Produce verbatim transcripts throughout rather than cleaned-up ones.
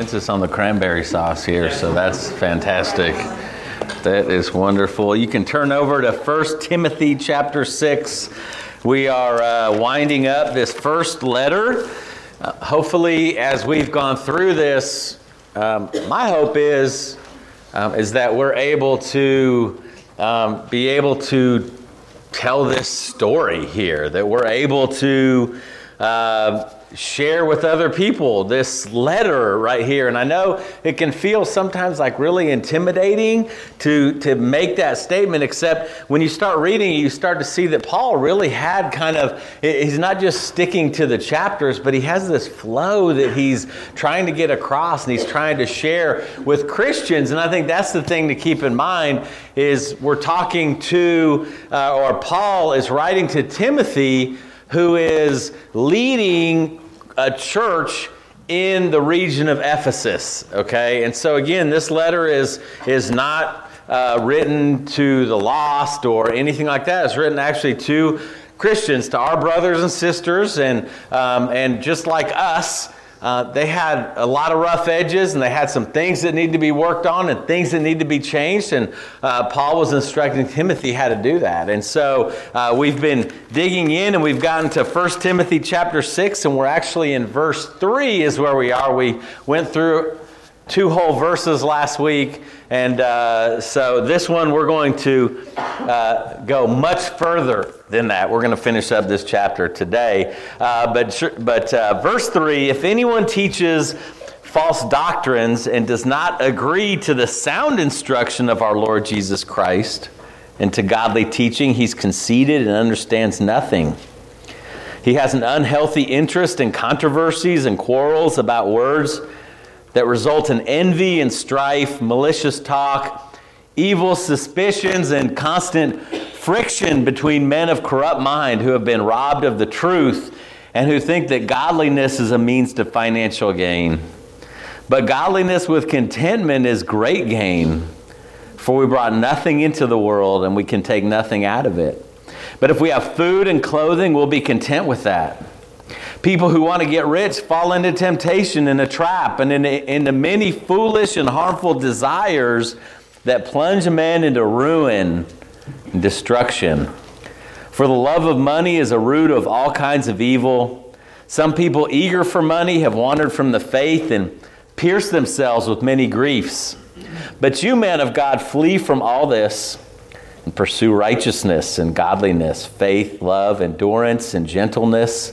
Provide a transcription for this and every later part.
Consensus on the cranberry sauce here, so that's fantastic. That is wonderful. You can turn over to First Timothy chapter six. We are uh, winding up this first letter. Uh, hopefully, as we've gone through this, um, my hope is um, is that we're able to um, be able to tell this story here. That we're able to uh, share with other people this letter right here. And I know it can feel sometimes like really intimidating to to make that statement. Except when you start reading, you start to see that Paul really had kind of, he's not just sticking to the chapters, but he has this flow that he's trying to get across and he's trying to share with Christians. And I think that's the thing to keep in mind is we're talking to, uh, or Paul is writing to Timothy, who is leading a church in the region of Ephesus, okay? And so again, this letter is is not uh, written to the lost or anything like that. It's written actually to Christians, to our brothers and sisters, and um, and just like us, Uh, they had a lot of rough edges, and they had some things that need to be worked on and things that need to be changed, and uh, Paul was instructing Timothy how to do that. And so uh, we've been digging in, and we've gotten to First Timothy chapter six, and we're actually in verse three is where we are. We went through two whole verses last week, and uh, so this one we're going to uh, go much further than that. We're going to finish up this chapter today. Uh, but but uh, verse three, if anyone teaches false doctrines and does not agree to the sound instruction of our Lord Jesus Christ and to godly teaching, he's conceited and understands nothing. He has an unhealthy interest in controversies and quarrels about words that result in envy and strife, malicious talk, evil suspicions, and constant friction between men of corrupt mind who have been robbed of the truth and who think that godliness is a means to financial gain. But godliness with contentment is great gain, for we brought nothing into the world and we can take nothing out of it. But if we have food and clothing, we'll be content with that. People who want to get rich fall into temptation and a trap and into, into many foolish and harmful desires that plunge a man into ruin and destruction. For the love of money is a root of all kinds of evil. Some people eager for money have wandered from the faith and pierced themselves with many griefs. But you, men of God, flee from all this and pursue righteousness and godliness, faith, love, endurance, and gentleness.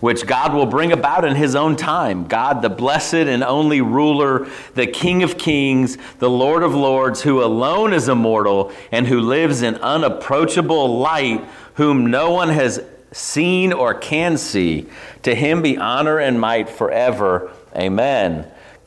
which God will bring about in his own time. God, the blessed and only ruler, the King of kings, the Lord of lords, who alone is immortal and who lives in unapproachable light, whom no one has seen or can see. To him be honor and might forever. Amen.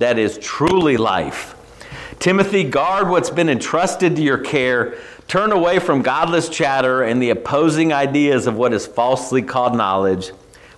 that is truly life. Timothy, guard what's been entrusted to your care. Turn away from godless chatter and the opposing ideas of what is falsely called knowledge,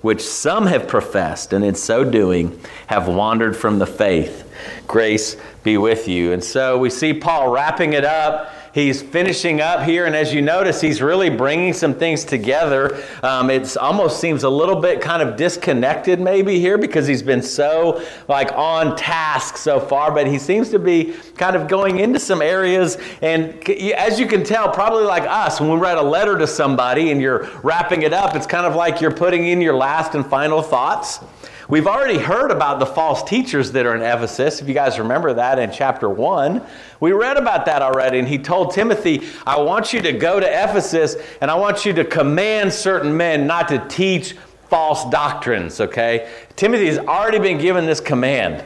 which some have professed, and in so doing have wandered from the faith. Grace be with you. And so we see Paul wrapping it up. He's finishing up here, and as you notice, he's really bringing some things together. Um, it almost seems a little bit kind of disconnected maybe here because he's been so like on task so far, but he seems to be kind of going into some areas. And as you can tell, probably like us, when we write a letter to somebody and you're wrapping it up, it's kind of like you're putting in your last and final thoughts. We've already heard about the false teachers that are in Ephesus. If you guys remember that in chapter one, we read about that already. And he told Timothy, I want you to go to Ephesus and I want you to command certain men not to teach false doctrines, okay? Timothy's already been given this command.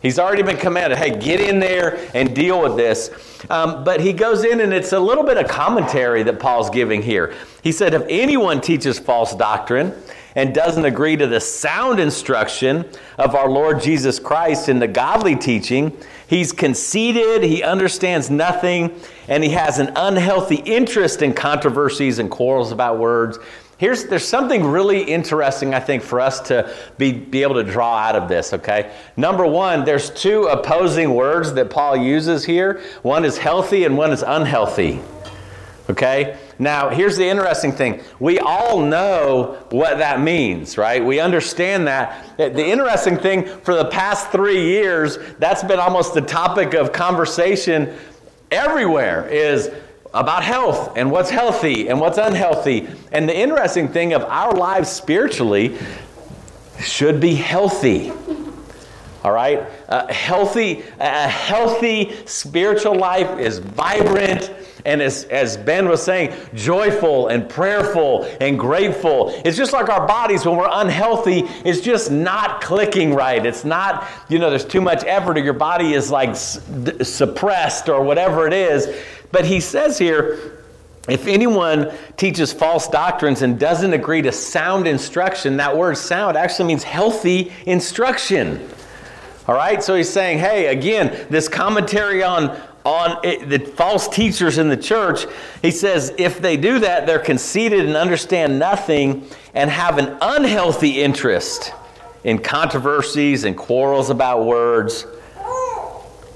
He's already been commanded, hey, get in there and deal with this. Um, but he goes in and it's a little bit of commentary that Paul's giving here. He said, if anyone teaches false doctrine and doesn't agree to the sound instruction of our Lord Jesus Christ in the godly teaching, he's conceited, he understands nothing, and he has an unhealthy interest in controversies and quarrels about words. Here's, there's something really interesting, I think, for us to be, be able to draw out of this, okay? Number one, there's two opposing words that Paul uses here. One is healthy and one is unhealthy, okay? Now, here's the interesting thing. We all know what that means, right? We understand that. The interesting thing, for the past three years, that's been almost the topic of conversation everywhere, is about health and what's healthy and what's unhealthy. And the interesting thing of our lives spiritually should be healthy. All right? A healthy, a healthy spiritual life is vibrant and, as, as Ben was saying, joyful and prayerful and grateful. It's just like our bodies when we're unhealthy. It's just not clicking right. It's not, you know, there's too much effort or your body is like suppressed or whatever it is. But he says here, if anyone teaches false doctrines and doesn't agree to sound instruction, that word sound actually means healthy instruction. All right, so he's saying, hey, again, this commentary on on it, the false teachers in the church, he says, if they do that, they're conceited and understand nothing and have an unhealthy interest in controversies and quarrels about words.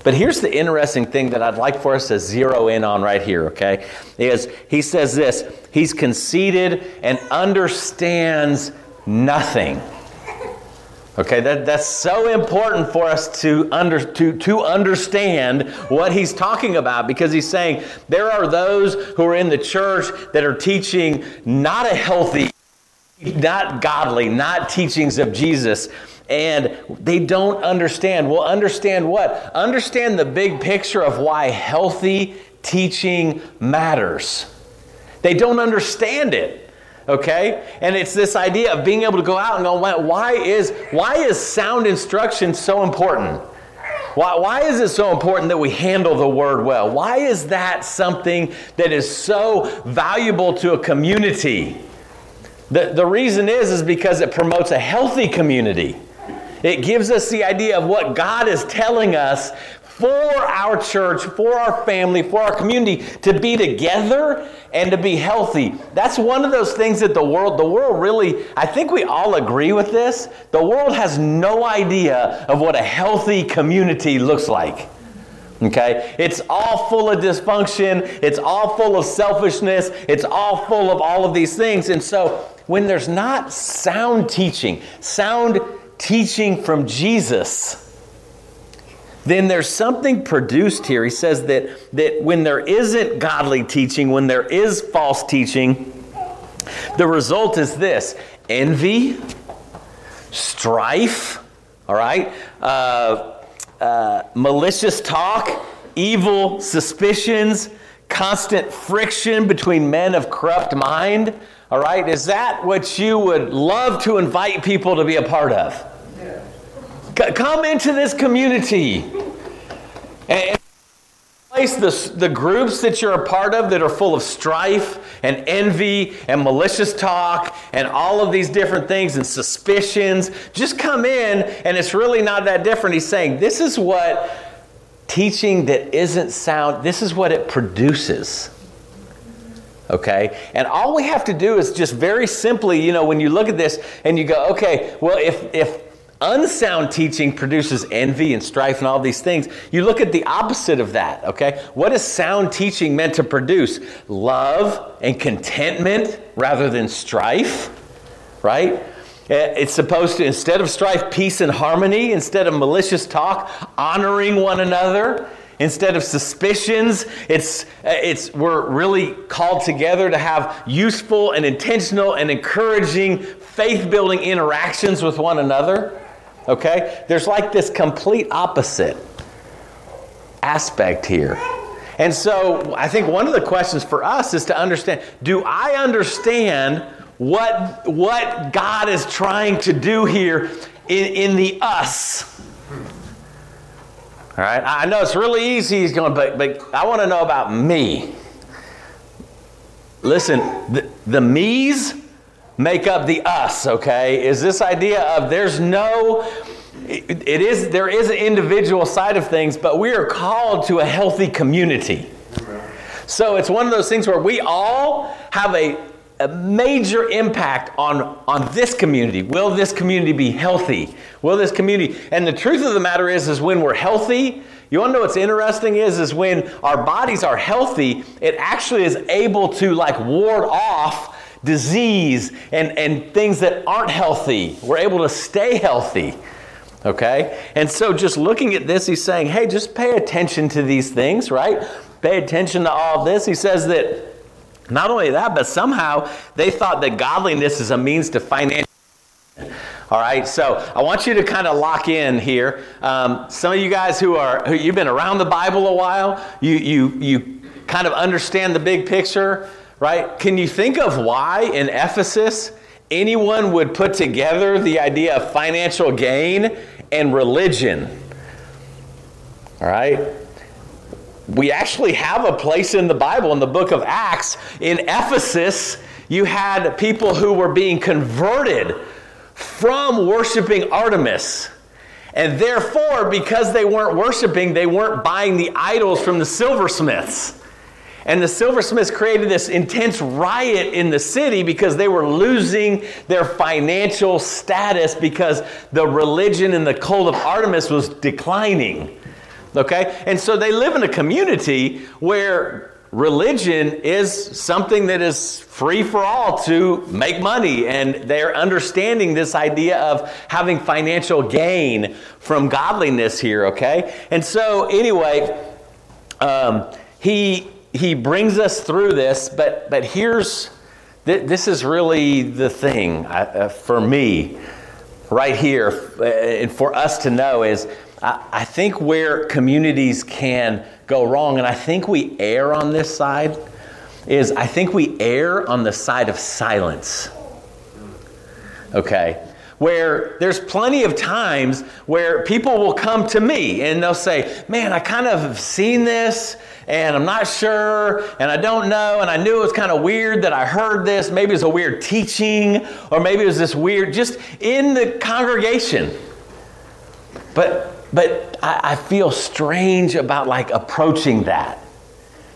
But here's the interesting thing that I'd like for us to zero in on right here, okay, is he says this, he's conceited and understands nothing. Okay, that, that's so important for us to under to to understand what he's talking about, because he's saying there are those who are in the church that are teaching not a healthy, not godly, not teachings of Jesus, and they don't understand. Well, understand what? Understand the big picture of why healthy teaching matters. They don't understand it. Okay? And it's this idea of being able to go out and go, why is why is sound instruction so important? Why, why is it so important that we handle the word well? Why is that something that is so valuable to a community? The, the reason is, is because it promotes a healthy community. It gives us the idea of what God is telling us for our church, for our family, for our community, to be together and to be healthy. That's one of those things that the world, the world really, I think we all agree with this. The world has no idea of what a healthy community looks like. Okay? It's all full of dysfunction. It's all full of selfishness. It's all full of all of these things. And so when there's not sound teaching, sound teaching from Jesus, then there's something produced here. He says that, that when there isn't godly teaching, when there is false teaching, the result is this: envy, strife, all right, uh, uh, malicious talk, evil suspicions, constant friction between men of corrupt mind. All right, is that what you would love to invite people to be a part of? Come into this community and place the, the groups that you're a part of that are full of strife and envy and malicious talk and all of these different things and suspicions. Just come in, and it's really not that different. He's saying this is what Teaching that isn't sound, this is what it produces. Okay? And all we have to do is just very simply, you know, when you look at this and you go, okay, well, if if unsound teaching produces envy and strife and all these things, you look at the opposite of that, okay? What is sound teaching meant to produce? Love and contentment rather than strife, right? It's supposed to, instead of strife, peace and harmony. Instead of malicious talk, honoring one another. Instead of suspicions, it's it's we're really called together to have useful and intentional and encouraging faith-building interactions with one another. Okay? There's like this complete opposite aspect here. And so I think one of the questions for us is to understand, do I understand what what God is trying to do here in, in the us? All right, I know it's really easy, he's going, but, but I want to know about me. Listen, the, the me's make up the us, okay? Is this idea of there's no, it, it is there is an individual side of things, but we are called to a healthy community. Amen. So it's one of those things where we all have a a major impact on, on this community. Will this community be healthy? Will this community... And the truth of the matter is, is when we're healthy, you want to know what's interesting is, is when our bodies are healthy, it actually is able to like ward off disease and, and things that aren't healthy. We're able to stay healthy. Okay? And so just looking at this, he's saying, hey, just pay attention to these things, right? Pay attention to all this. He says that not only that, but somehow they thought that godliness is a means to financial. All right, so I want you to kind of lock in here. Um, some of you guys who are who you've been around the Bible a while, you you you kind of understand the big picture, right? Can you think of why in Ephesus anyone would put together the idea of financial gain and religion? All right. We actually have a place in the Bible, in the book of Acts. In Ephesus, you had people who were being converted from worshiping Artemis. And therefore, because they weren't worshiping, they weren't buying the idols from the silversmiths. And the silversmiths created this intense riot in the city because they were losing their financial status because the religion and the cult of Artemis was declining. Okay? And so they live in a community where religion is something that is free for all to make money. And they're understanding this idea of having financial gain from godliness here. Okay? And so anyway, um, he he brings us through this. But, but here's, th- this is really the thing I, uh, for me right here and uh, for us to know is, I think where communities can go wrong, and I think we err on this side, is I think we err on the side of silence. Okay? Where there's plenty of times where people will come to me and they'll say, man, I kind of have seen this and I'm not sure and I don't know and I knew it was kind of weird that I heard this. Maybe it was a weird teaching or maybe it was this weird, just in the congregation. But... But I, I feel strange about like approaching that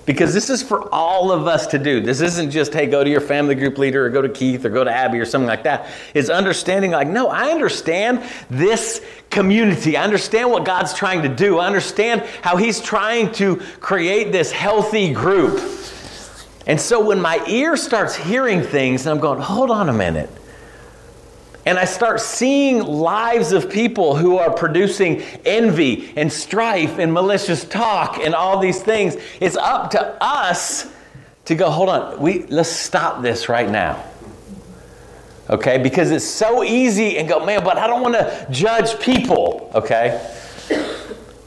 because this is for all of us to do. This isn't just, hey, go to your family group leader or go to Keith or go to Abby or something like that. It's understanding like, no, I understand this community. I understand what God's trying to do. I understand how he's trying to create this healthy group. And so when my ear starts hearing things and I'm going, hold on a minute. And I start seeing lives of people who are producing envy and strife and malicious talk and all these things. It's up to us to go, hold on, we let's stop this right now. Okay? Because it's so easy and go, man, but I don't want to judge people. Okay?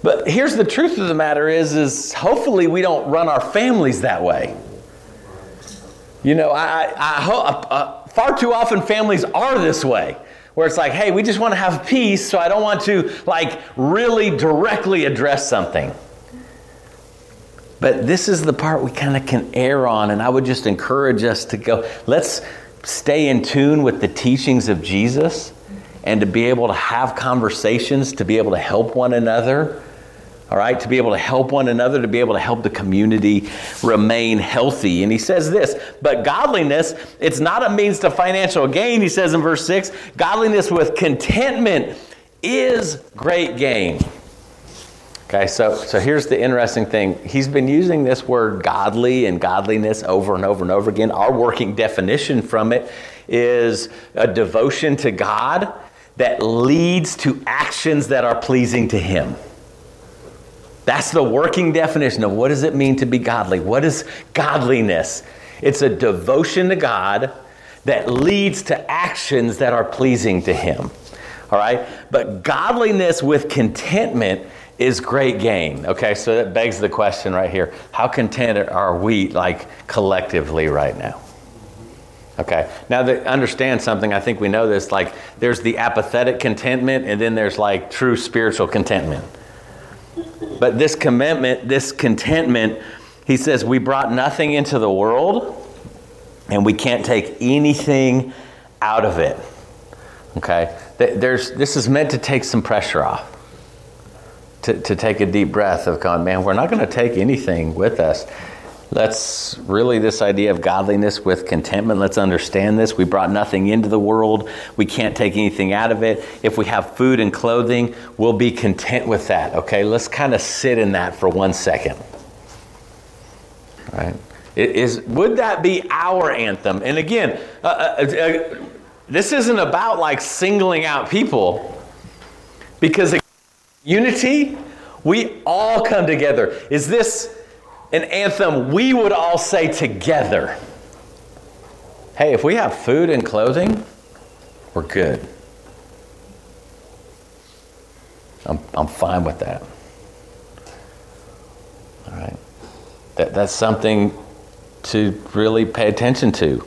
But here's the truth of the matter is, is hopefully we don't run our families that way. You know, I, I hope... Far too often families are this way, where it's like, hey, we just want to have peace, so I don't want to like really directly address something. But this is the part we kind of can err on, and I would just encourage us to go, let's stay in tune with the teachings of Jesus and to be able to have conversations, to be able to help one another, All right, to be able to help one another, to be able to help the community remain healthy. And he says this, but godliness, it's not a means to financial gain. He says in verse six, godliness with contentment is great gain. Okay, so, so here's the interesting thing. He's been using this word godly and godliness over and over and over again. Our working definition from it is a devotion to God that leads to actions that are pleasing to him. That's the working definition of what does it mean to be godly? What is godliness? It's a devotion to God that leads to actions that are pleasing to him. All right? But godliness with contentment is great gain. Okay, so that begs the question right here. How contented are we, like, collectively right now? Okay, now to understand something, I think we know this, like, there's the apathetic contentment, and then there's, like, true spiritual contentment. But this commitment, this contentment, he says, we brought nothing into the world and we can't take anything out of it. Okay? There's, this is meant to take some pressure off, to, to take a deep breath of going, man, we're not going to take anything with us. Let's really, this idea of godliness with contentment, let's understand this. We brought nothing into the world. We can't take anything out of it. If we have food and clothing, we'll be content with that, okay? Let's kind of sit in that for one second. All right? It is, would that be our anthem? And again, uh, uh, uh, this isn't about, like, singling out people, because unity, we all come together. Is this an anthem we would all say together? Hey, if we have food and clothing, we're good. I'm I'm fine with that. All right. That that's something to really pay attention to.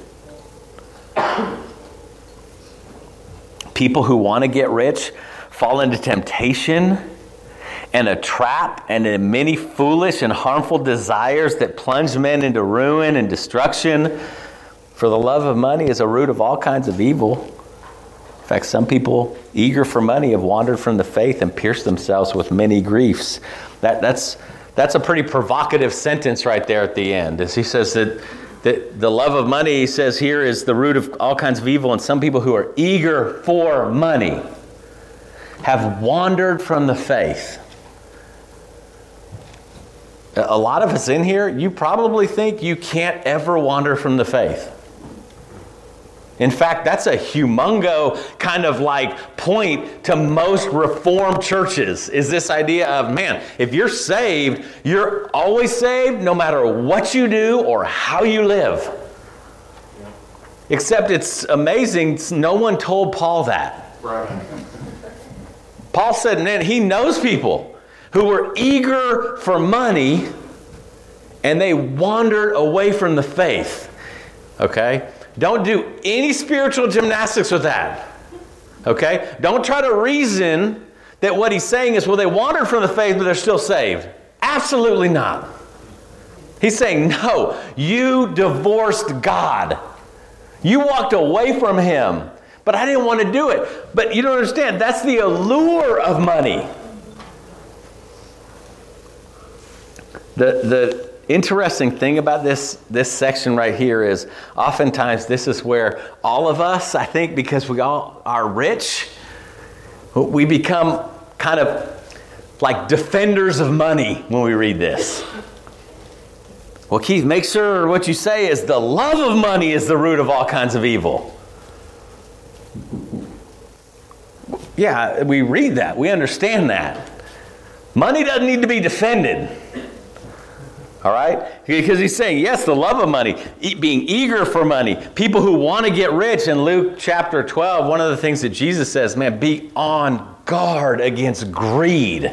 People who want to get rich fall into temptation and a trap, and in many foolish and harmful desires that plunge men into ruin and destruction. For the love of money is a root of all kinds of evil. In fact, some people eager for money have wandered from the faith and pierced themselves with many griefs. That, that's that's a pretty provocative sentence right there at the end. As he says that, that the love of money, he says here, is the root of all kinds of evil, and some people who are eager for money have wandered from the faith. A lot of us in here, you probably think you can't ever wander from the faith. In fact, that's a humongo kind of like point to most Reformed churches, is this idea of, man, if you're saved, you're always saved no matter what you do or how you live. Except it's amazing, no one told Paul that. Right. Paul said, man, he knows people who were eager for money, and they wandered away from the faith, okay? Don't do any spiritual gymnastics with that, okay? Don't try to reason that what he's saying is, well, they wandered from the faith, but they're still saved. Absolutely not. He's saying, no, you divorced God. You walked away from him, but I didn't want to do it. But you don't understand, that's the allure of money. The the interesting thing about this, this section right here is oftentimes this is where all of us, I think, because we all are rich, we become kind of like defenders of money when we read this. Well, Keith, make sure what you say is the love of money is the root of all kinds of evil. Yeah, we read that. We understand that. Money doesn't need to be defended. All right? Because he's saying, yes, the love of money, e- being eager for money, people who want to get rich. In Luke chapter twelve, one of the things that Jesus says, man, be on guard against greed.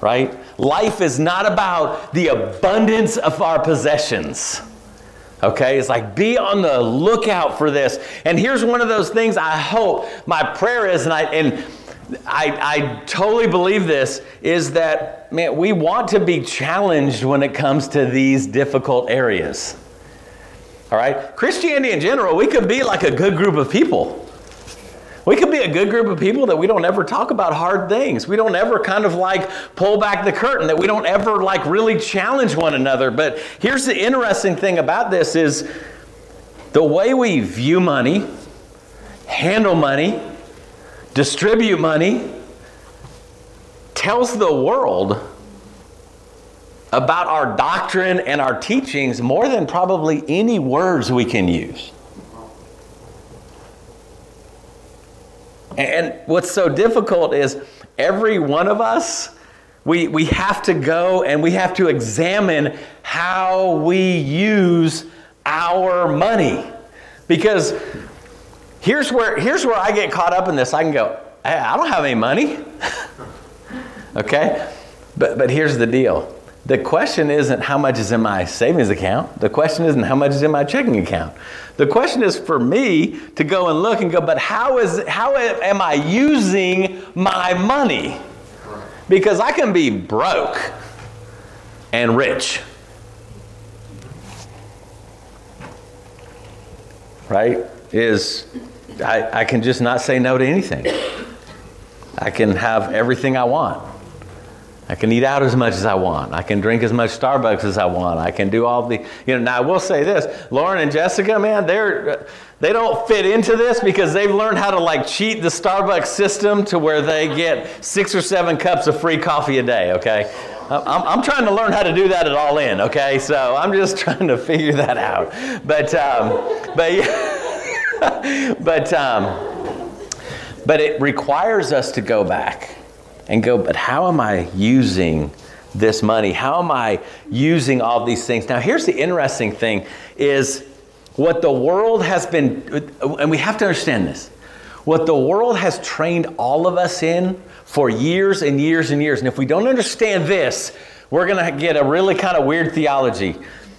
Right? Life is not about the abundance of our possessions. Okay? It's like, be on the lookout for this. And here's one of those things I hope, my prayer is, and I... And, I, I totally believe this, is that, man, we want to be challenged when it comes to these difficult areas. All right? Christianity in general, we could be like a good group of people. We could be a good group of people that we don't ever talk about hard things. We don't ever kind of like pull back the curtain, that we don't ever like really challenge one another. But here's the interesting thing about this is the way we view money, handle money, distribute money, tells the world about our doctrine and our teachings more than probably any words we can use. And what's so difficult is every one of us, we we have to go and we have to examine how we use our money. Because here's where here's where I get caught up in this. I can go, hey, I don't have any money. Okay? But but here's the deal. The question isn't how much is in my savings account. The question isn't how much is in my checking account. The question is for me to go and look and go, but how is how am I using my money? Because I can be broke and rich. Right? Is I, I can just not say no to anything. I can have everything I want. I can eat out as much as I want. I can drink as much Starbucks as I want. I can do all the, you know, now I will say this, Lauren and Jessica, man, they're, they don't fit into this because they've learned how to like cheat the Starbucks system to where they get six or seven cups of free coffee a day, okay? I'm, I'm trying to learn how to do that at all in, okay? So I'm just trying to figure that out. But, um, but, yeah, but, um, but it requires us to go back and go, but how am I using this money? How am I using all these things? Now, here's the interesting thing is what the world has been, and we have to understand this, what the world has trained all of us in for years and years and years. And if we don't understand this, we're gonna get a really kind of weird theology,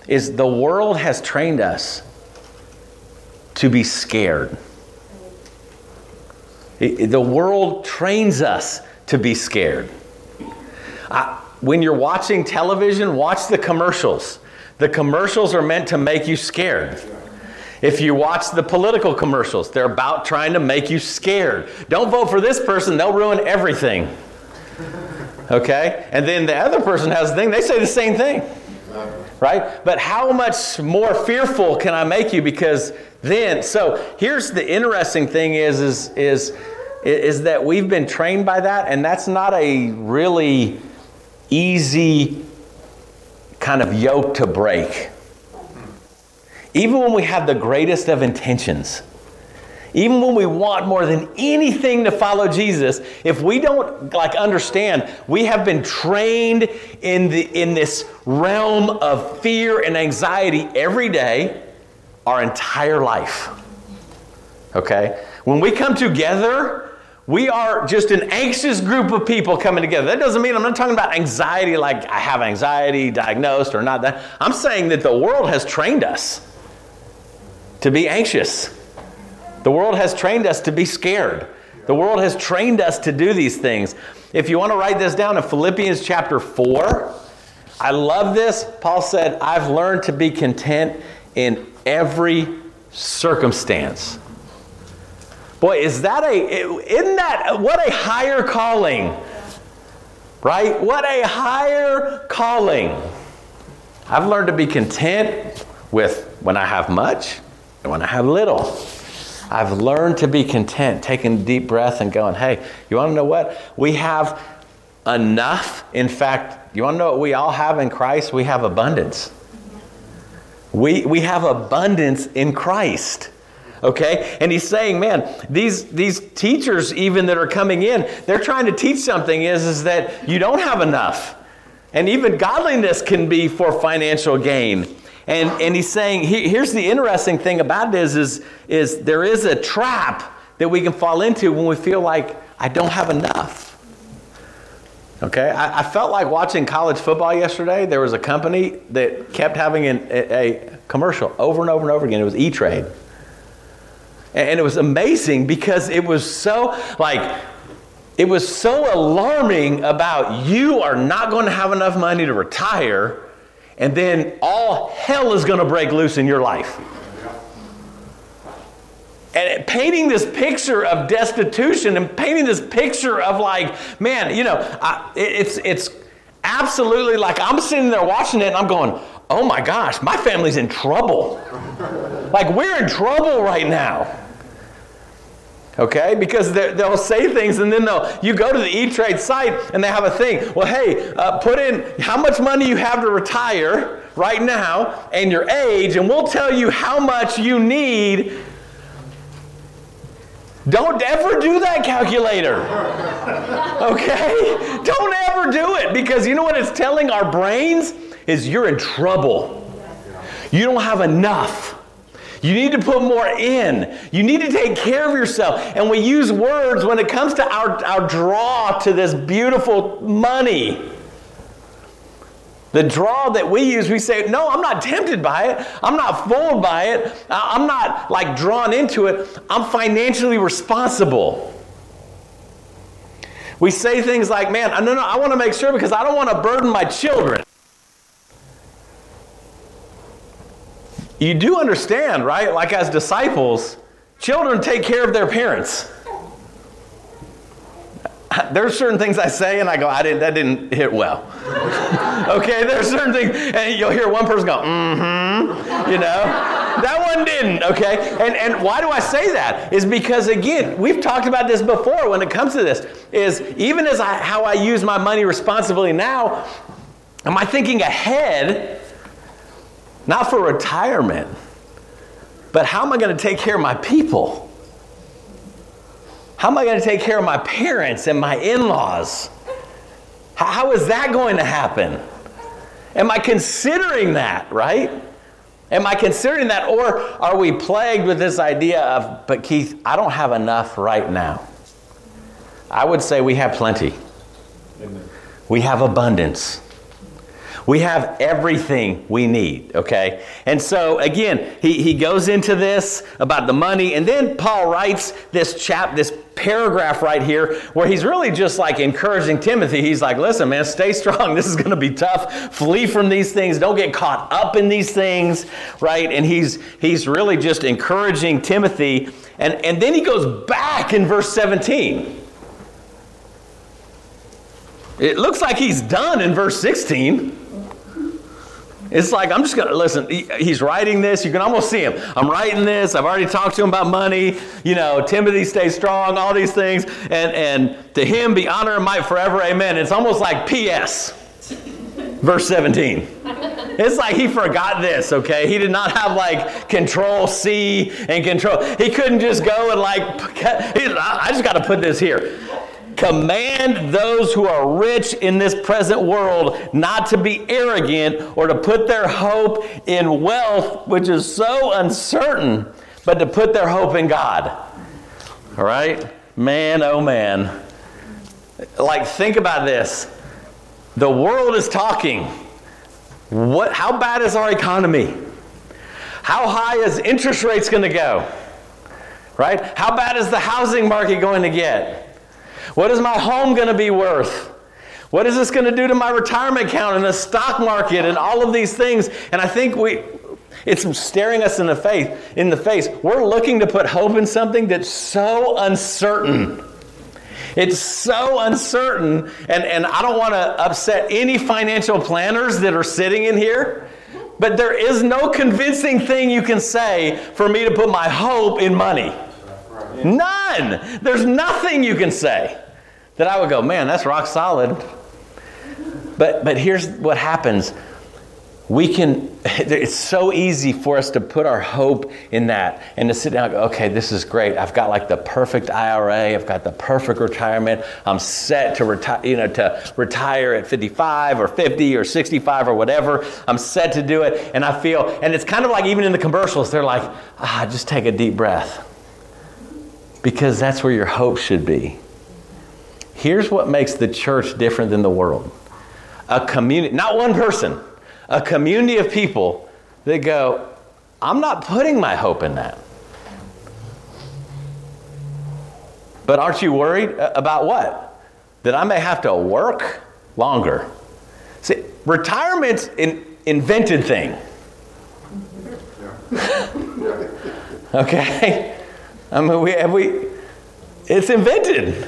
is the world has trained us to be scared. The world trains us to be scared. I, when you're watching television, watch the commercials. The commercials are meant to make you scared. If you watch the political commercials, they're about trying to make you scared. Don't vote for this person, they'll ruin everything. Okay? And then the other person has the thing, they say the same thing. Right? But how much more fearful can I make you? Because then, so here's the interesting thing is, is, is is that we've been trained by that, and that's not a really easy kind of yoke to break. Even when we have the greatest of intentions, even when we want more than anything to follow Jesus, if we don't like understand, we have been trained in the in this realm of fear and anxiety every day, our entire life. Okay? When we come together, we are just an anxious group of people coming together. That doesn't mean I'm not talking about anxiety like I have anxiety diagnosed or not. That I'm saying that the world has trained us to be anxious. The world has trained us to be scared. The world has trained us to do these things. If you want to write this down in Philippians chapter four, I love this. Paul said, I've learned to be content in every circumstance. Boy, is that a, isn't that, what a higher calling, right? What a higher calling. I've learned to be content with when I have much and when I have little. I've learned to be content, taking a deep breath and going, hey, you want to know what? We have enough. In fact, you want to know what we all have in Christ? We have abundance. We we have abundance in Christ. Okay? And he's saying, man, these these teachers even that are coming in, they're trying to teach something is, is that you don't have enough. And even godliness can be for financial gain. And and he's saying, he, here's the interesting thing about this is, is there is a trap that we can fall into when we feel like I don't have enough. Okay? I, I felt like watching college football yesterday. There was a company that kept having an, a, a commercial over and over and over again. It was E-Trade. And it was amazing because it was so, like, it was so alarming about you are not going to have enough money to retire, and then all hell is going to break loose in your life. And painting this picture of destitution and painting this picture of like, man, you know, I, it's it's absolutely like I'm sitting there watching it and I'm going, oh my gosh, my family's in trouble. Like we're in trouble right now. Okay, because they'll say things and then they'll, you go to the E-Trade site and they have a thing. Well, hey, uh, put in how much money you have to retire right now and your age, and we'll tell you how much you need. Don't ever do that calculator. Okay? Don't ever do it, because you know what it's telling our brains is you're in trouble. You don't have enough. You need to put more in. You need to take care of yourself. And we use words when it comes to our, our draw to this beautiful money. The draw that we use, we say, no, I'm not tempted by it. I'm not fooled by it. I'm not like drawn into it. I'm financially responsible. We say things like, man, no, no, I want to make sure because I don't want to burden my children. You do understand, right? Like as disciples, children take care of their parents. There's certain things I say and I go, I didn't, that didn't hit well. Okay, there's certain things, and you'll hear one person go, mm-hmm, you know. That one didn't, okay. And and why do I say that? Is because, again, we've talked about this before when it comes to this, is even as I, how I use my money responsibly now, am I thinking ahead, not for retirement, but how am I going to take care of my people? How am I going to take care of my parents and my in-laws? How is that going to happen? Am I considering that, right? Am I considering that? Or are we plagued with this idea of, but Keith, I don't have enough right now. I would say we have plenty. Amen. We have abundance. We have everything we need, okay? And so, again, he, he goes into this about the money, and then Paul writes this chap, this paragraph right here where he's really just like encouraging Timothy. He's like, listen, man, stay strong. This is going to be tough. Flee from these things. Don't get caught up in these things, right? And he's he's really just encouraging Timothy. And, and then he goes back in verse seventeen. It looks like he's done in verse sixteen. It's like, I'm just going to, listen, he, he's writing this. You can almost see him. I'm writing this. I've already talked to him about money. You know, Timothy, stay strong, all these things. And and to him be honor and might forever, amen. It's almost like P S verse seventeen. It's like he forgot this, okay? He did not have, like, control C and control. He couldn't just go and, like, I just got to put this here. Command those who are rich in this present world not to be arrogant or to put their hope in wealth, which is so uncertain, but to put their hope in God. All right? Man, oh man. Like, think about this. The world is talking. What? How bad is our economy? How high is interest rates going to go? Right? How bad is the housing market going to get? What is my home going to be worth? What is this going to do to my retirement account and the stock market and all of these things? And I think we it's staring us in the face, in the face. We're looking to put hope in something that's so uncertain. It's so uncertain, and, and I don't want to upset any financial planners that are sitting in here, but there is no convincing thing you can say for me to put my hope in money. None. There's nothing you can say that I would go, man, that's rock solid. But but here's what happens. We can, it's so easy for us to put our hope in that and to sit down and go, okay, this is great. I've got like the perfect I R A. I've got the perfect retirement. I'm set to retire, you know, to retire at fifty-five or fifty or sixty-five or whatever. I'm set to do it. And I feel, and it's kind of like even in the commercials, they're like, ah, just take a deep breath. Because that's where your hope should be. Here's what makes the church different than the world. A community, not one person, a community of people that go, I'm not putting my hope in that. But aren't you worried about what? That I may have to work longer. See, retirement's an invented thing. Okay? I mean, we, have we, it's invented.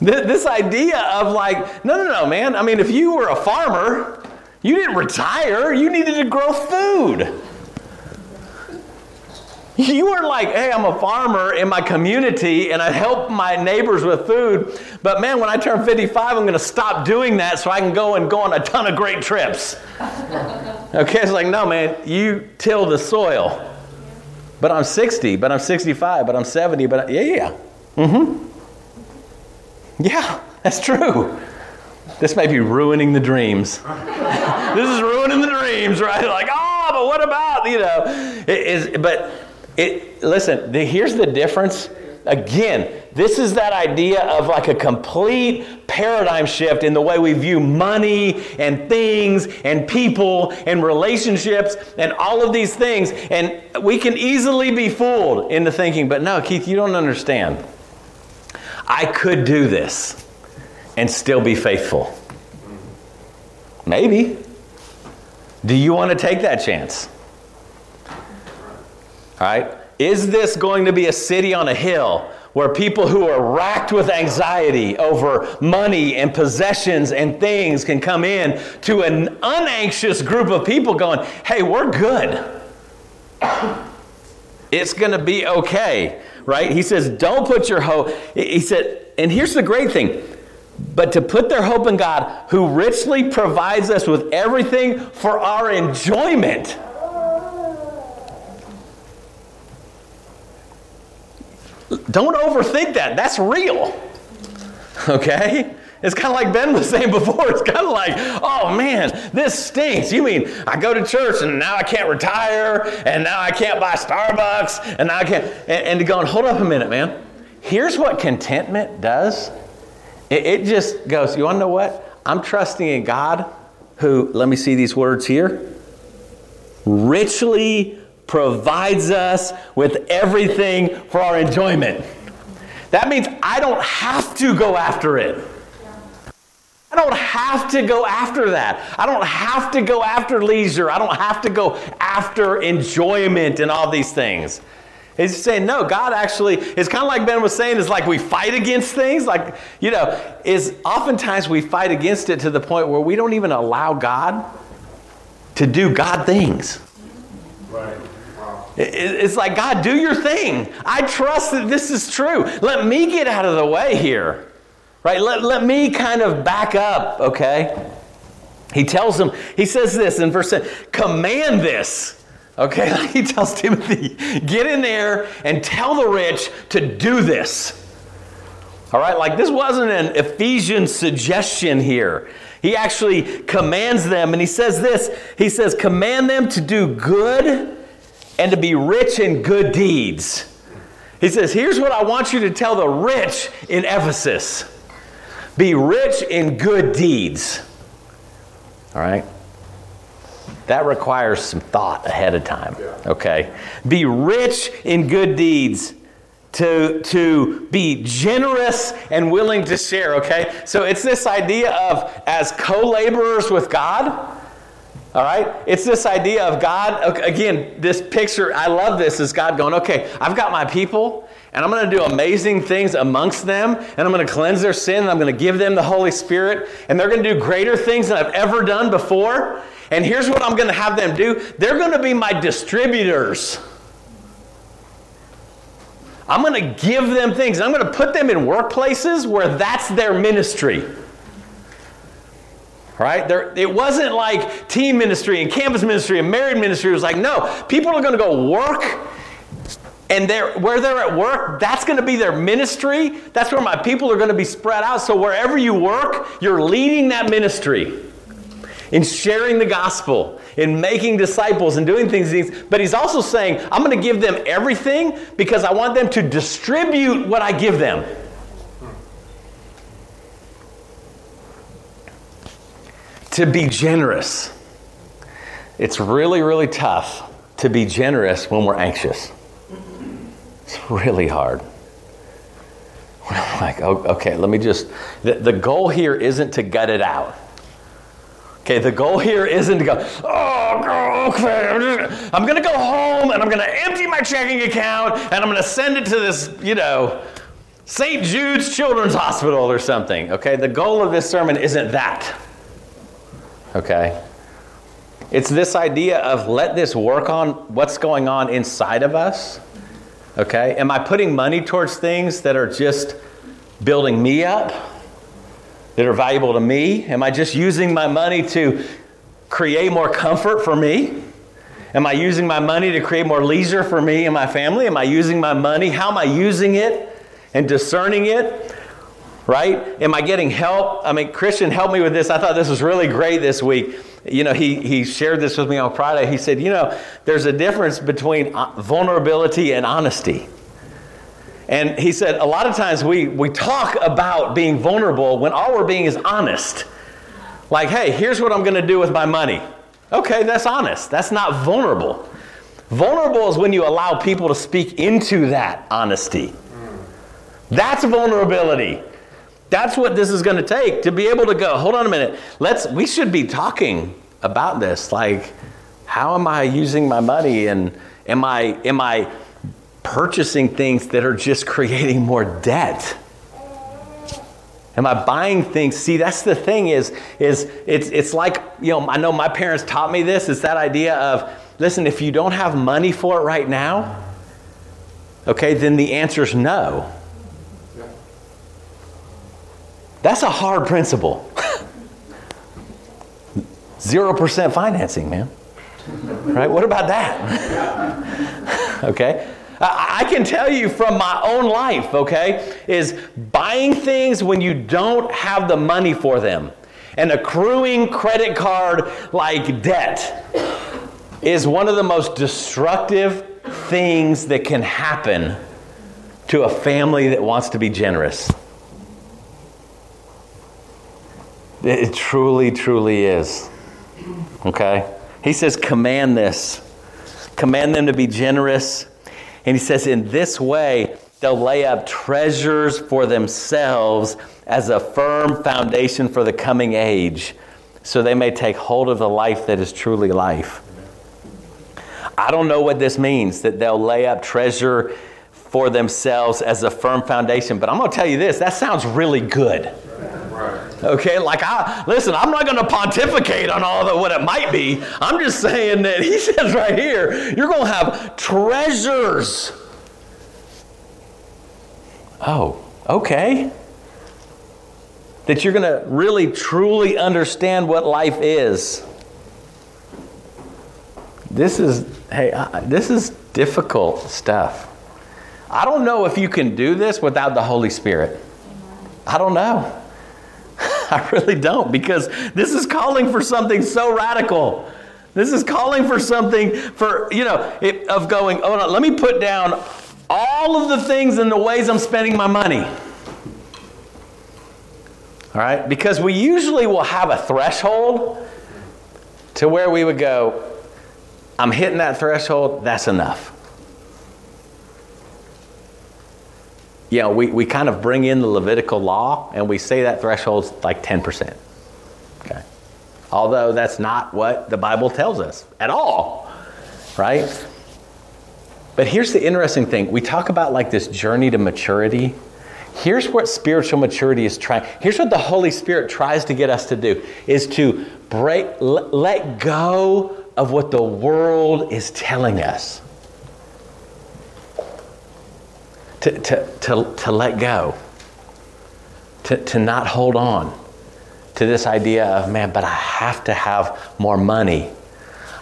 This idea of like, no, no, no, man. I mean, if you were a farmer, you didn't retire. You needed to grow food. You were like, hey, I'm a farmer in my community, and I help my neighbors with food. But man, when I turn fifty-five, I'm going to stop doing that so I can go and go on a ton of great trips. Okay, it's like, no, man, you till the soil. But I'm sixty, but I'm sixty-five, but I'm seventy, but I, yeah, yeah. Mm-hmm. Yeah, that's true. This may be ruining the dreams. This is ruining the dreams, right? Like, oh, but what about, you know? It is, but it. Listen, the, here's the difference. Again, this is that idea of like a complete paradigm shift in the way we view money and things and people and relationships and all of these things. And we can easily be fooled into thinking, but no, Keith, you don't understand. I could do this and still be faithful. Maybe. Do you want to take that chance? All right. Is this going to be a city on a hill where people who are racked with anxiety over money and possessions and things can come in to an unanxious group of people going, hey, we're good. It's going to be okay. Right? He says, don't put your hope. He said, and here's the great thing. But to put their hope in God, who richly provides us with everything for our enjoyment. Don't overthink that. That's real. Okay? It's kind of like Ben was saying before. It's kind of like, oh, man, this stinks. You mean I go to church and now I can't retire and now I can't buy Starbucks and now I can't. And, and going, hold up a minute, man. Here's what contentment does. It, it just goes, you want to know what? I'm trusting in God who, let me see these words here, richly provides us with everything for our enjoyment. That means I don't have to go after it. I don't have to go after that. I don't have to go after leisure. I don't have to go after enjoyment and all these things. He's just saying, no, God actually, it's kind of like Ben was saying, it's like we fight against things. Like, you know, is oftentimes we fight against it to the point where we don't even allow God to do God things. Right. It's like, God, do your thing. I trust that this is true. Let me get out of the way here. Right, let, let me kind of back up, okay? He tells them, he says this in verse ten, command this, okay? Like he tells Timothy, get in there and tell the rich to do this. All right, like this wasn't an Ephesian suggestion here. He actually commands them, and he says this, he says, command them to do good and to be rich in good deeds. He says, here's what I want you to tell the rich in Ephesus. Be rich in good deeds. All right? That requires some thought ahead of time. Okay? Be rich in good deeds. To, to be generous and willing to share. Okay? So it's this idea of as co-laborers with God. All right? It's this idea of God. Again, this picture, I love this, is God going, okay, I've got my people, and I'm going to do amazing things amongst them, and I'm going to cleanse their sin, and I'm going to give them the Holy Spirit, and they're going to do greater things than I've ever done before. And here's what I'm going to have them do. They're going to be my distributors. I'm going to give them things. I'm going to put them in workplaces where that's their ministry. Right? There, it wasn't like teen ministry and campus ministry and married ministry. It was like, no, people are going to go work, and they're, where they're at work, that's going to be their ministry. That's where my people are going to be spread out. So wherever you work, you're leading that ministry in sharing the gospel, in making disciples and doing things. But he's also saying, I'm going to give them everything because I want them to distribute what I give them. To be generous. It's really, really tough to be generous when we're anxious. It's really hard. I'm like, okay, let me just, the, the goal here isn't to gut it out. Okay, the goal here isn't to go, oh, okay, I'm going to go home and I'm going to empty my checking account and I'm going to send it to this, you know, Saint Jude's Children's Hospital or something. Okay, the goal of this sermon isn't that. Okay, it's this idea of let this work on what's going on inside of us. Okay, am I putting money towards things that are just building me up? That are valuable to me? Am I just using my money to create more comfort for me? Am I using my money to create more leisure for me and my family? Am I using my money? How am I using it and discerning it? Right? Am I getting help? I mean, Christian helped me with this. I thought this was really great this week. You know, he, he shared this with me on Friday. He said, you know, there's a difference between vulnerability and honesty. And he said, a lot of times we, we talk about being vulnerable when all we're being is honest. Like, hey, here's what I'm going to do with my money. Okay, that's honest. That's not vulnerable. Vulnerable is when you allow people to speak into that honesty. That's vulnerability. That's what this is going to take to be able to go, hold on a minute. Let's, we should be talking about this. Like, how am I using my money? And am I, am I, purchasing things that are just creating more debt? Am I buying things? See, that's the thing is, is it's it's like, you know, I know my parents taught me this. It's that idea of, listen, if you don't have money for it right now, okay, then the answer's no. That's a hard principle. zero percent financing, man. Right? What about that? Okay. I can tell you from my own life, okay, is buying things when you don't have the money for them and accruing credit card like debt is one of the most destructive things that can happen to a family that wants to be generous. It truly, truly is. Okay? He says, command this. Command them to be generous. And he says, in this way, they'll lay up treasures for themselves as a firm foundation for the coming age, so they may take hold of the life that is truly life. I don't know what this means, that they'll lay up treasure for themselves as a firm foundation, but I'm going to tell you this, that sounds really good. Okay, like, I listen, I'm not going to pontificate on all the what it might be. I'm just saying that he says right here, you're going to have treasures. Oh, okay. That you're going to really, truly understand what life is. This is, hey, I, this is difficult stuff. I don't know if you can do this without the Holy Spirit. I don't know. I really don't, because this is calling for something so radical. This is calling for something for, you know, it, of going, oh, no, let me put down all of the things and the ways I'm spending my money. All right? Because we usually will have a threshold to where we would go, I'm hitting that threshold, that's enough. You know, we, we kind of bring in the Levitical law and we say that threshold's like ten percent. Okay. Although that's not what the Bible tells us at all, right? But here's the interesting thing. We talk about like this journey to maturity. Here's what spiritual maturity is trying. Here's what the Holy Spirit tries to get us to do is to break, l- let go of what the world is telling us. To, to to to let go, to to not hold on to this idea of, man, but I have to have more money.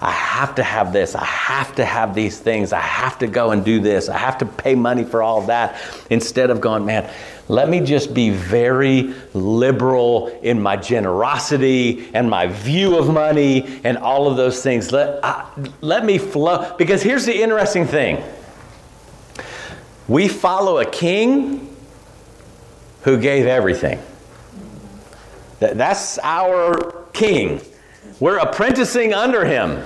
I have to have this. I have to have these things. I have to go and do this. I have to pay money for all that. Instead of going, man, let me just be very liberal in my generosity and my view of money and all of those things. Let, I, let me flow. Because here's the interesting thing. We follow a king who gave everything. That's our king. We're apprenticing under him.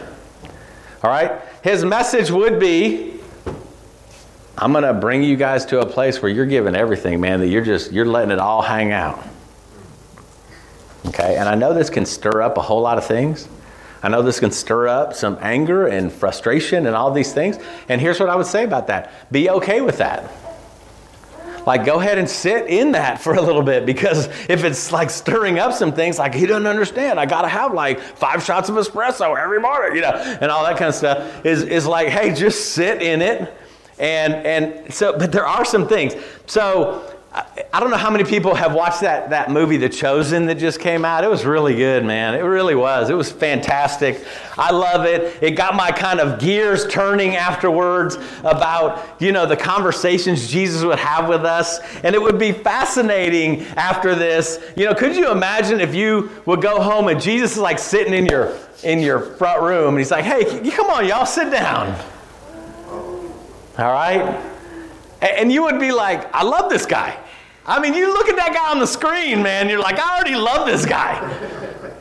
All right? His message would be, I'm going to bring you guys to a place where you're giving everything, man, that you're just, you're letting it all hang out. Okay, and I know this can stir up a whole lot of things. I know this can stir up some anger and frustration and all these things. And here's what I would say about that. Be okay with that. Like, go ahead and sit in that for a little bit, because if it's like stirring up some things, like, he doesn't understand. I got to have like five shots of espresso every morning, you know, and all that kind of stuff is, is like, hey, just sit in it. And, and so, but there are some things. So I don't know how many people have watched that that movie, The Chosen, that just came out. It was really good, man. It really was. It was fantastic. I love it. It got my kind of gears turning afterwards about, you know, the conversations Jesus would have with us. And it would be fascinating after this. You know, could you imagine if you would go home and Jesus is like sitting in your in your front room and he's like, hey, come on, y'all, sit down. All right? And you would be like, I love this guy. I mean, you look at that guy on the screen, man. You're like, I already love this guy.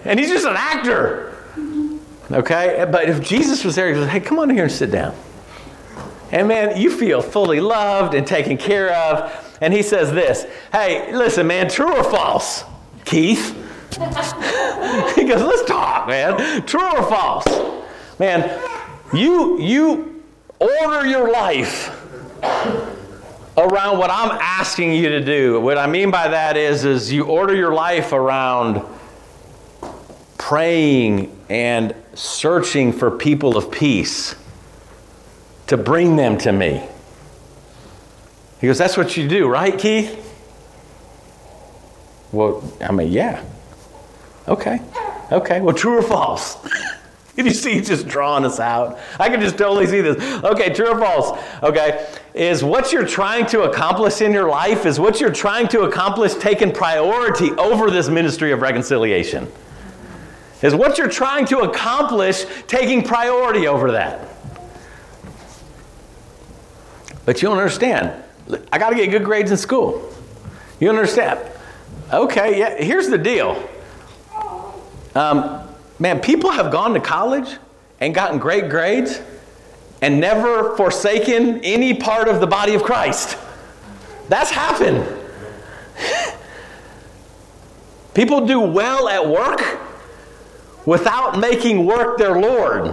And he's just an actor. Okay? But if Jesus was there, he goes, hey, come on here and sit down. And man, you feel fully loved and taken care of. And he says this, hey, listen, man, true or false, Keith? He goes, let's talk, man. True or false? Man, you you order your life around what I'm asking you to do. What I mean by that is, is you order your life around praying and searching for people of peace to bring them to me. He goes, that's what you do, right, Keith? Well, I mean, yeah. Okay. Okay. Well, true or false? Can you see he's just drawing us out? I can just totally see this. Okay, true or false? Okay, is what you're trying to accomplish in your life, is what you're trying to accomplish taking priority over this ministry of reconciliation? Is what you're trying to accomplish taking priority over that? But you don't understand. I got to get good grades in school. You understand? Okay, yeah, here's the deal. Um... Man, people have gone to college and gotten great grades and never forsaken any part of the body of Christ. That's happened. People do well at work without making work their Lord.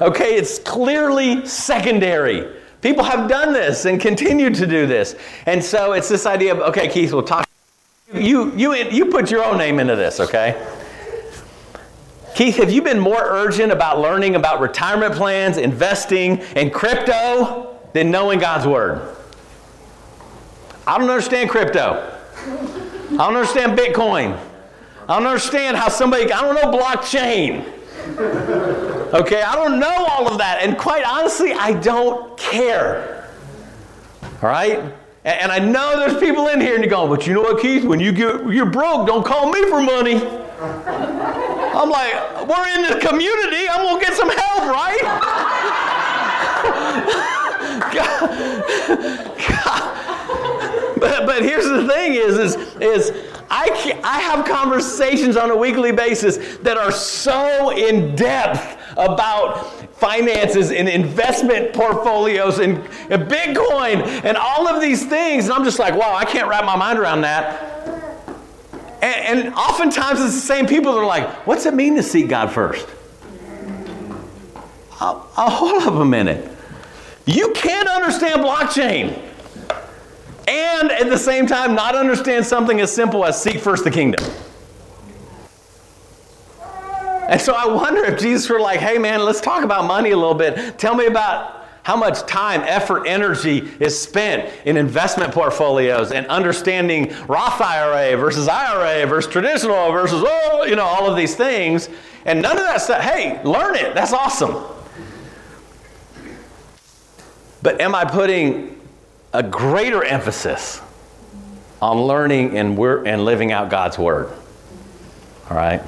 Okay, it's clearly secondary. People have done this and continue to do this. And so it's this idea of, okay, Keith, we'll talk. You, you, you put your own name into this, okay? Keith, have you been more urgent about learning about retirement plans, investing, and crypto than knowing God's Word? I don't understand crypto. I don't understand Bitcoin. I don't understand how somebody, I don't know blockchain. Okay, I don't know all of that. And quite honestly, I don't care. All right? And I know there's people in here and you're going, but you know what, Keith? When you get, you're broke, don't call me for money. I'm like, we're in the community. I'm going to get some help, right? God, God. But, but here's the thing is, is, is I, can, I have conversations on a weekly basis that are so in-depth about finances and investment portfolios and, and Bitcoin and all of these things. And I'm just like, wow, I can't wrap my mind around that. And, and oftentimes it's the same people that are like, what's it mean to seek God first? I'll, I'll hold up a minute. You can't understand blockchain and at the same time not understand something as simple as seek first the kingdom. And so I wonder if Jesus were like, hey, man, let's talk about money a little bit. Tell me about how much time, effort, energy is spent in investment portfolios and understanding Roth I R A versus I R A versus traditional versus, oh, you know, all of these things. And none of that stuff. Hey, learn it. That's awesome. But am I putting a greater emphasis on learning and we're, and living out God's Word? All right.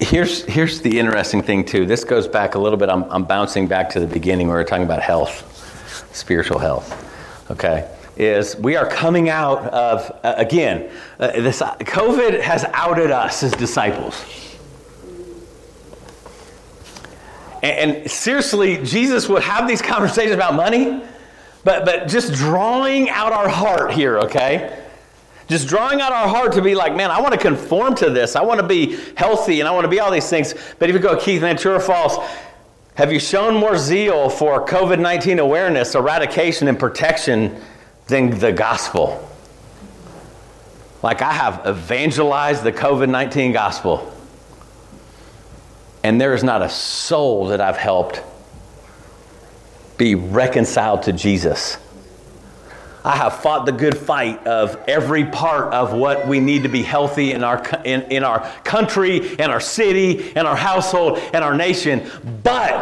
Here's here's the interesting thing, too. This goes back a little bit. I'm I'm bouncing back to the beginning where we're talking about health, spiritual health, okay, is we are coming out of, uh, again, uh, this COVID has outed us as disciples. And, and seriously, Jesus would have these conversations about money, But but just drawing out our heart here, okay? Just drawing out our heart to be like, man, I want to conform to this. I want to be healthy and I want to be all these things. But if you go, Keith, man, true or false, have you shown more zeal for covid nineteen awareness, eradication, and protection than the gospel? Like, I have evangelized the covid nineteen gospel. And there is not a soul that I've helped be reconciled to Jesus. I have fought the good fight of every part of what we need to be healthy in our in, in our country, in our city, in our household, in our nation. But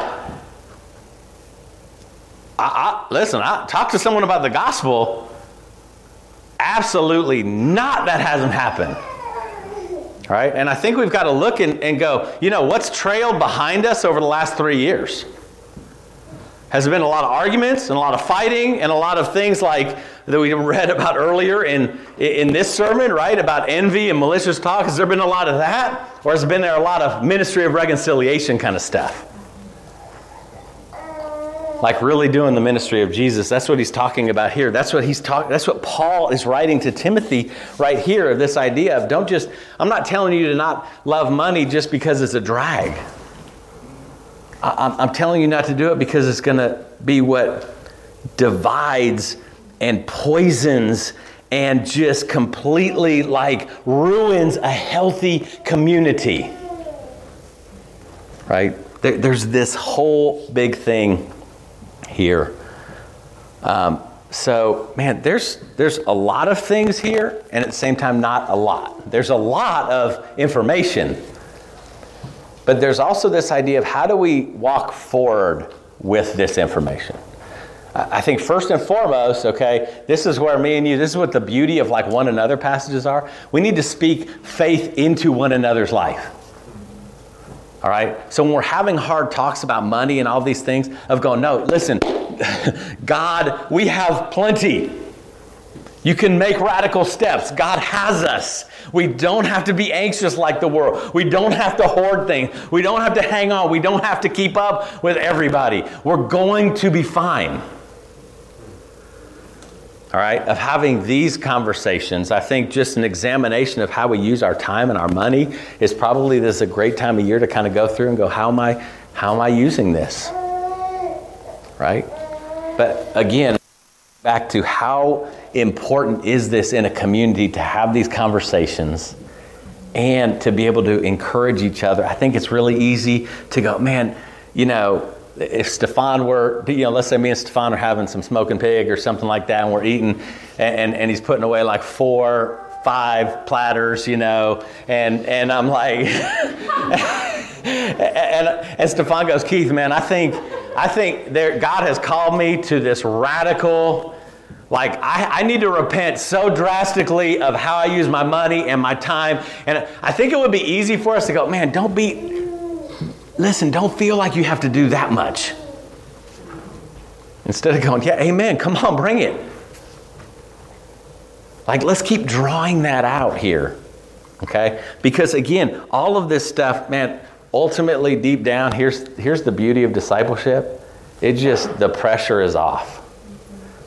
I, I listen, I talk to someone about the gospel. Absolutely not. That hasn't happened. All right? And I think we've got to look and, and go, you know, what's trailed behind us over the last three years? Has there been a lot of arguments and a lot of fighting and a lot of things like that we read about earlier in in this sermon, right? About envy and malicious talk. Has there been a lot of that? Or has been there a lot of ministry of reconciliation kind of stuff? Like really doing the ministry of Jesus. That's what he's talking about here. That's what he's talking. That's what Paul is writing to Timothy right here. This idea of don't just, I'm not telling you to not love money just because it's a drag. I'm telling you not to do it because it's going to be what divides and poisons and just completely like ruins a healthy community, right? There, there's this whole big thing here. Um, so, man, there's there's a lot of things here, and at the same time, not a lot. There's a lot of information. But there's also this idea of how do we walk forward with this information? I think first and foremost, okay, this is where me and you, this is what the beauty of like one another passages are. We need to speak faith into one another's life. All right? So when we're having hard talks about money and all these things, of going, no, listen, God, we have plenty. You can make radical steps. God has us. We don't have to be anxious like the world. We don't have to hoard things. We don't have to hang on. We don't have to keep up with everybody. We're going to be fine. All right? Of having these conversations, I think just an examination of how we use our time and our money is probably this is a great time of year to kind of go through and go, how am I, how am I using this? Right? But again, back to how important is this in a community to have these conversations and to be able to encourage each other. I think it's really easy to go, man, you know, if Stefan were, you know, let's say me and Stefan are having some smoking pig or something like that, and we're eating, and, and, and he's putting away like four, five platters, you know, and, and I'm like, and, and, and Stefan goes, Keith, man, I think, I think there, God has called me to this radical, like, I, I need to repent so drastically of how I use my money and my time. And I think it would be easy for us to go, man, don't be, listen, don't feel like you have to do that much. Instead of going, yeah, amen, come on, bring it. Like, let's keep drawing that out here, okay? Because, again, all of this stuff, man, ultimately, deep down, here's here's the beauty of discipleship. It just, the pressure is off.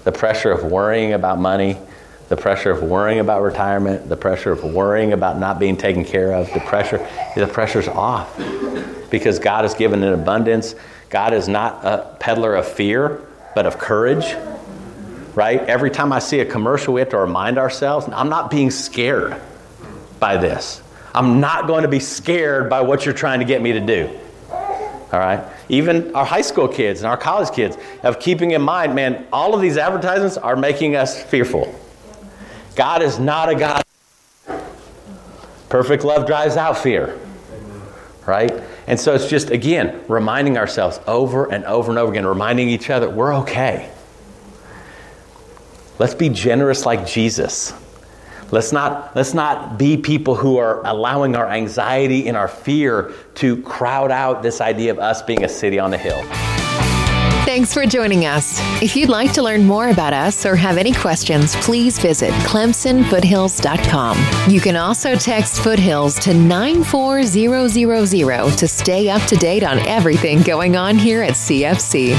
The pressure of worrying about money, the pressure of worrying about retirement, the pressure of worrying about not being taken care of, the pressure, the pressure's off. Because God has given an abundance. God is not a peddler of fear, but of courage, right? Every time I see a commercial, we have to remind ourselves, I'm not being scared by this. I'm not going to be scared by what you're trying to get me to do. All right. Even our high school kids and our college kids of keeping in mind, man, all of these advertisements are making us fearful. God is not a God. Perfect love drives out fear. Right. And so it's just, again, reminding ourselves over and over and over again, reminding each other we're okay. Let's be generous like Jesus. Let's not let's not be people who are allowing our anxiety and our fear to crowd out this idea of us being a city on a hill. Thanks for joining us. If you'd like to learn more about us or have any questions, please visit Clemson Foothills dot com. You can also text Foothills to nine four zero zero zero to stay up to date on everything going on here at C F C.